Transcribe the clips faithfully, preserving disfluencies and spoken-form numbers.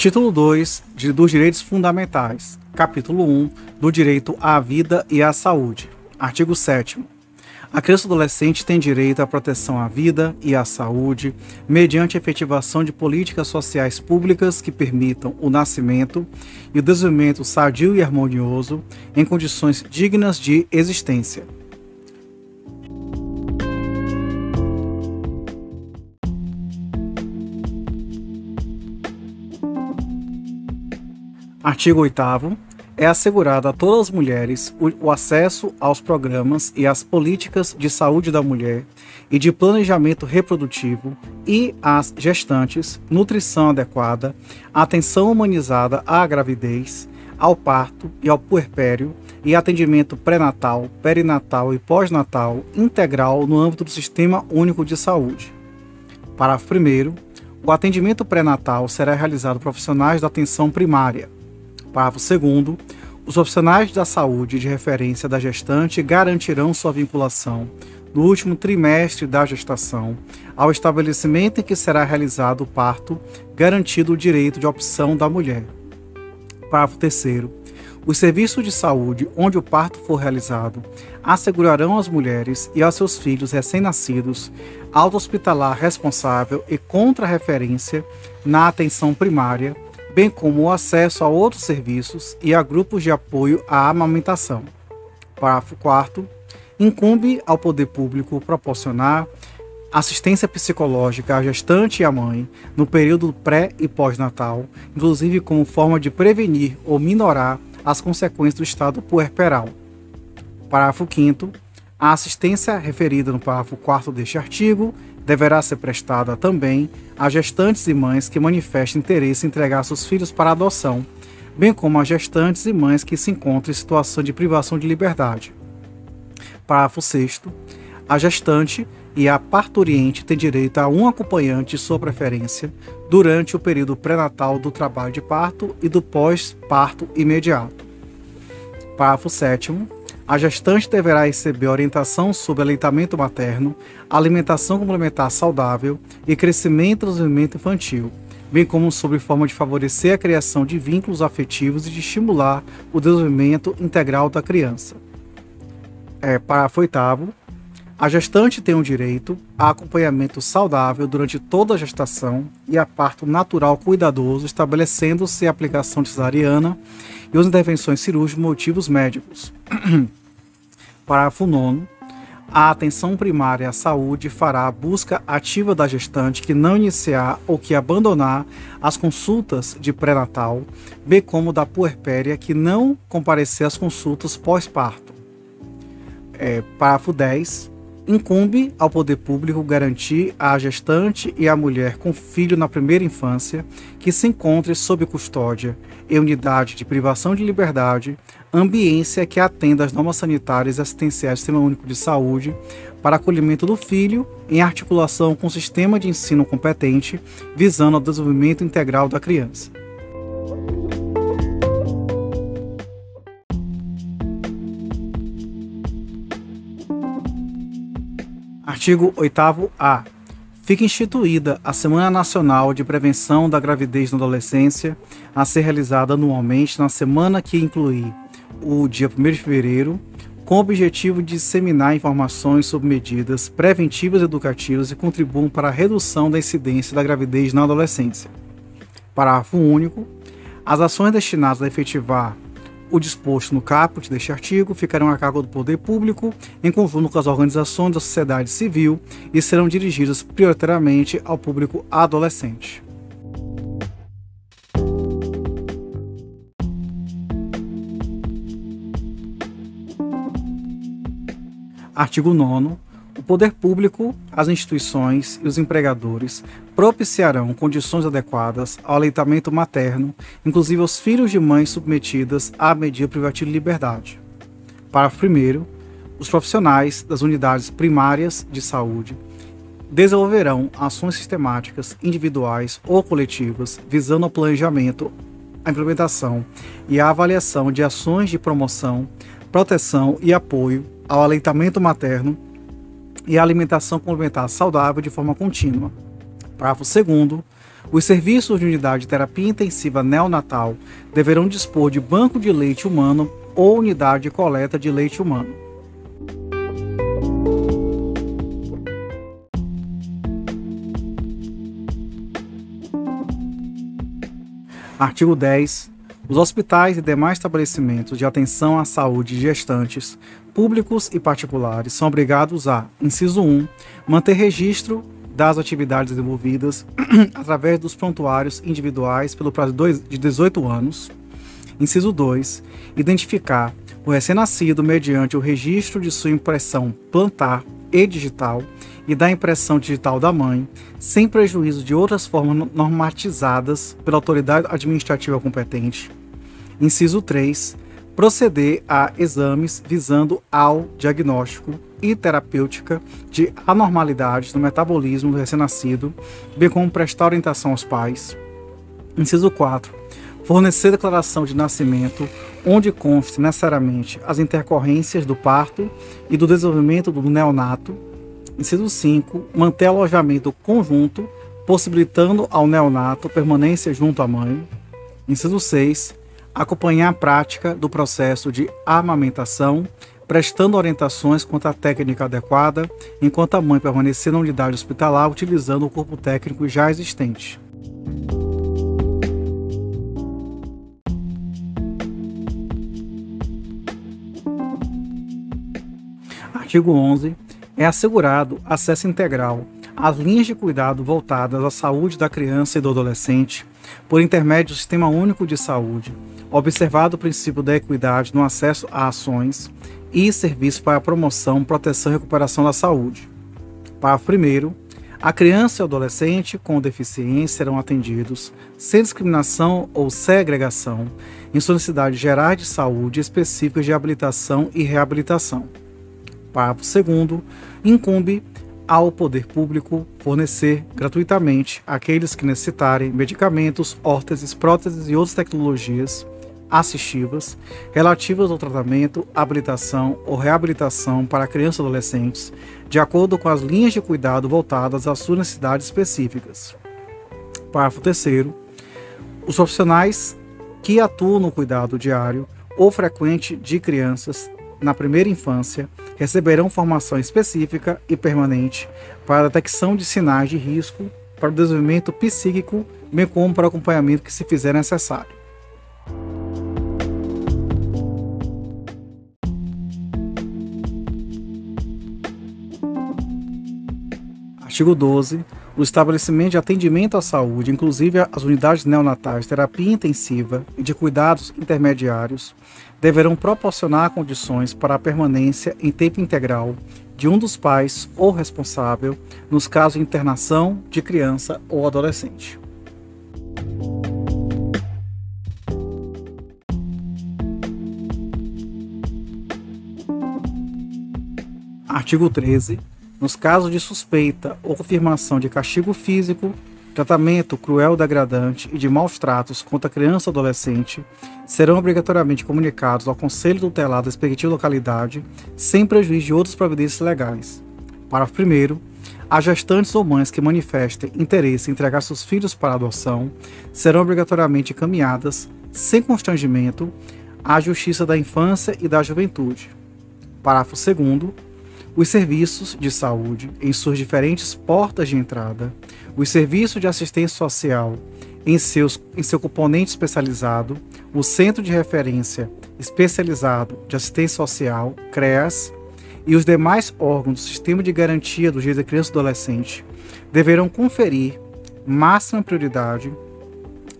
Título dois de, dos Direitos Fundamentais, Capítulo um do Direito à Vida e à Saúde, Artigo sétimo. A criança adolescente tem direito à proteção à vida e à saúde mediante a efetivação de políticas sociais públicas que permitam o nascimento e o desenvolvimento sadio e harmonioso em condições dignas de existência. Artigo oitavo. É assegurado a todas as mulheres o acesso aos programas e às políticas de saúde da mulher e de planejamento reprodutivo e às gestantes, nutrição adequada, atenção humanizada à gravidez, ao parto e ao puerpério e atendimento pré-natal, perinatal e pós-natal integral no âmbito do Sistema Único de Saúde. Parágrafo primeiro. O atendimento pré-natal será realizado por profissionais da atenção primária. Parágrafo segundo. Os profissionais da saúde de referência da gestante garantirão sua vinculação no último trimestre da gestação ao estabelecimento em que será realizado o parto, garantido o direito de opção da mulher. Parágrafo terceiro. Os serviços de saúde onde o parto for realizado assegurarão às mulheres e aos seus filhos recém-nascidos alta hospitalar responsável e contra-referência na atenção primária, bem como o acesso a outros serviços e a grupos de apoio à amamentação. Parágrafo quarto. Incumbe ao poder público proporcionar assistência psicológica à gestante e à mãe no período pré e pós-natal, inclusive como forma de prevenir ou minorar as consequências do estado puerperal. Parágrafo quinto. A assistência referida no parágrafo quarto deste artigo deverá ser prestada também a gestantes e mães que manifestem interesse em entregar seus filhos para adoção, bem como a gestantes e mães que se encontram em situação de privação de liberdade. Parágrafo sexto. A gestante e a parturiente têm direito a um acompanhante de sua preferência durante o período pré-natal do trabalho de parto e do pós-parto imediato. Parágrafo sétimo. A gestante deverá receber orientação sobre aleitamento materno, alimentação complementar saudável e crescimento e desenvolvimento infantil, bem como sobre forma de favorecer a criação de vínculos afetivos e de estimular o desenvolvimento integral da criança. É, parágrafo oitavo. A gestante tem o direito a acompanhamento saudável durante toda a gestação e a parto natural cuidadoso, estabelecendo-se a aplicação de cesariana e as intervenções cirúrgicas por motivos médicos. Parágrafo nono. A atenção primária à saúde fará a busca ativa da gestante que não iniciar ou que abandonar as consultas de pré-natal, bem como da puerpéria que não comparecer às consultas pós-parto. É, parágrafo dez. Incumbe ao poder público garantir à gestante e à mulher com filho na primeira infância que se encontre sob custódia e unidade de privação de liberdade, ambiência que atenda às normas sanitárias e assistenciais do Sistema Único de Saúde para acolhimento do filho em articulação com o sistema de ensino competente visando ao desenvolvimento integral da criança. Artigo oitavo A. Fica instituída a Semana Nacional de Prevenção da Gravidez na Adolescência, a ser realizada anualmente na semana que inclui o dia primeiro de fevereiro, com o objetivo de disseminar informações sobre medidas preventivas e educativas que contribuam para a redução da incidência da gravidez na adolescência. Parágrafo único. As ações destinadas a efetivar o disposto no caput deste artigo ficarão a cargo do poder público, em conjunto com as organizações da sociedade civil, e serão dirigidas prioritariamente ao público adolescente. Artigo nono. O poder público, as instituições e os empregadores propiciarão condições adequadas ao aleitamento materno, inclusive aos filhos de mães submetidas à medida privativa de liberdade. Parágrafo primeiro. Os profissionais das unidades primárias de saúde desenvolverão ações sistemáticas, individuais ou coletivas, visando ao planejamento, a implementação e a avaliação de ações de promoção, proteção e apoio ao aleitamento materno e a alimentação complementar saudável de forma contínua. Parágrafo segundo. Os serviços de unidade de terapia intensiva neonatal deverão dispor de banco de leite humano ou unidade de coleta de leite humano. Artigo dez. Os hospitais e demais estabelecimentos de atenção à saúde de gestantes, públicos e particulares, são obrigados a, inciso um, manter registro das atividades desenvolvidas através dos prontuários individuais pelo prazo de dezoito anos. Inciso dois, identificar o recém-nascido mediante o registro de sua impressão plantar e digital e da impressão digital da mãe, sem prejuízo de outras formas normatizadas pela autoridade administrativa competente. Inciso três, proceder a exames visando ao diagnóstico e terapêutica de anormalidades no metabolismo do recém-nascido, bem como prestar orientação aos pais. Inciso quatro, fornecer declaração de nascimento, onde conste necessariamente as intercorrências do parto e do desenvolvimento do neonato. Inciso cinco, manter alojamento conjunto, possibilitando ao neonato permanência junto à mãe. Inciso seis, acompanhar a prática do processo de amamentação, prestando orientações quanto à técnica adequada, enquanto a mãe permanecer na unidade hospitalar utilizando o corpo técnico já existente. Artigo onze. É assegurado acesso integral às linhas de cuidado voltadas à saúde da criança e do adolescente, por intermédio do Sistema Único de Saúde, observado o princípio da equidade no acesso a ações e serviços para a promoção, proteção e recuperação da saúde. Parágrafo primeiro. A criança e o adolescente com deficiência serão atendidos, sem discriminação ou segregação, em suas necessidades gerais de saúde específicas de habilitação e reabilitação. Parágrafo segundo. Incumbe ao poder público fornecer gratuitamente àqueles que necessitarem medicamentos, órteses, próteses e outras tecnologias assistivas relativas ao tratamento, habilitação ou reabilitação para crianças e adolescentes, de acordo com as linhas de cuidado voltadas às suas necessidades específicas. Parágrafo terceiro. Os profissionais que atuam no cuidado diário ou frequente de crianças na primeira infância receberão formação específica e permanente para a detecção de sinais de risco, para o desenvolvimento psíquico, bem como para o acompanhamento que se fizer necessário. Artigo doze. O estabelecimento de atendimento à saúde, inclusive as unidades neonatais, terapia intensiva e de cuidados intermediários, deverão proporcionar condições para a permanência em tempo integral de um dos pais ou responsável, nos casos de internação de criança ou adolescente. Artigo treze. Nos casos de suspeita ou confirmação de castigo físico, tratamento cruel, degradante e de maus tratos contra criança ou adolescente, serão obrigatoriamente comunicados ao Conselho Tutelar da respectiva localidade, sem prejuízo de outras providências legais. Parágrafo primeiro. As gestantes ou mães que manifestem interesse em entregar seus filhos para adoção serão obrigatoriamente encaminhadas, sem constrangimento, à Justiça da Infância e da Juventude. Parágrafo segundo. Os serviços de saúde, em suas diferentes portas de entrada, os serviços de assistência social, em, seus, em seu componente especializado, o Centro de Referência Especializado de Assistência Social, CREAS, e os demais órgãos do Sistema de Garantia dos Direitos da Criança e do Adolescente, deverão conferir máxima prioridade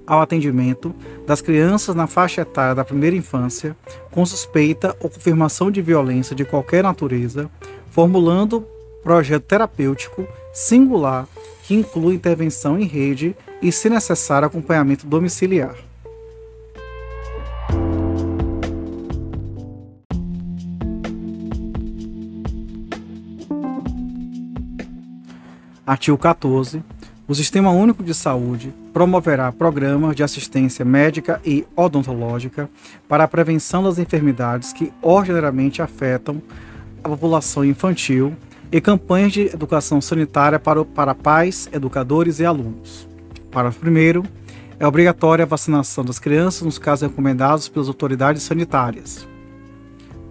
ao atendimento das crianças na faixa etária da primeira infância, com suspeita ou confirmação de violência de qualquer natureza, formulando projeto terapêutico singular que inclui intervenção em rede e, se necessário, acompanhamento domiciliar. Artigo quatorze. O Sistema Único de Saúde promoverá programas de assistência médica e odontológica para a prevenção das enfermidades que ordinariamente afetam a população infantil e campanhas de educação sanitária para, para pais, educadores e alunos. Parágrafo primeiro. É obrigatória a vacinação das crianças nos casos recomendados pelas autoridades sanitárias.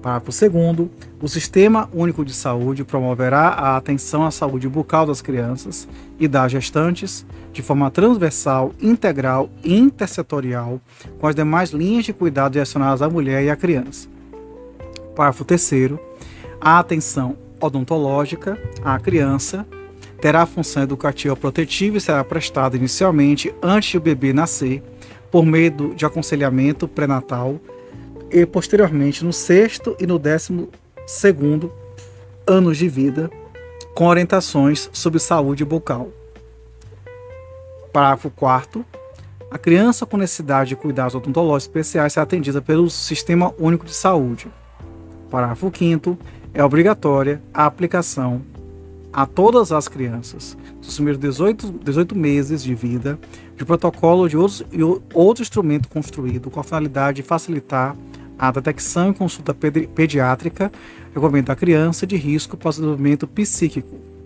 Parágrafo segundo. O Sistema Único de Saúde promoverá a atenção à saúde bucal das crianças e das gestantes de forma transversal, integral e intersetorial com as demais linhas de cuidado direcionadas à mulher e à criança. Parágrafo terceiro. A atenção odontológica à criança terá a função educativa protetiva e será prestada inicialmente antes do bebê nascer por meio de aconselhamento pré-natal e posteriormente no sexto e no décimo segundo anos de vida, com orientações sobre saúde bucal. Parágrafo quarto. A criança com necessidade de cuidados odontológicos especiais será atendida pelo Sistema Único de Saúde. Parágrafo quinto. É obrigatória a aplicação a todas as crianças dos primeiros dezoito, dezoito meses de vida de protocolo de outros, e outro instrumento construído com a finalidade de facilitar a detecção e consulta pedi- pediátrica, recomenda a criança de risco para o desenvolvimento psíquico.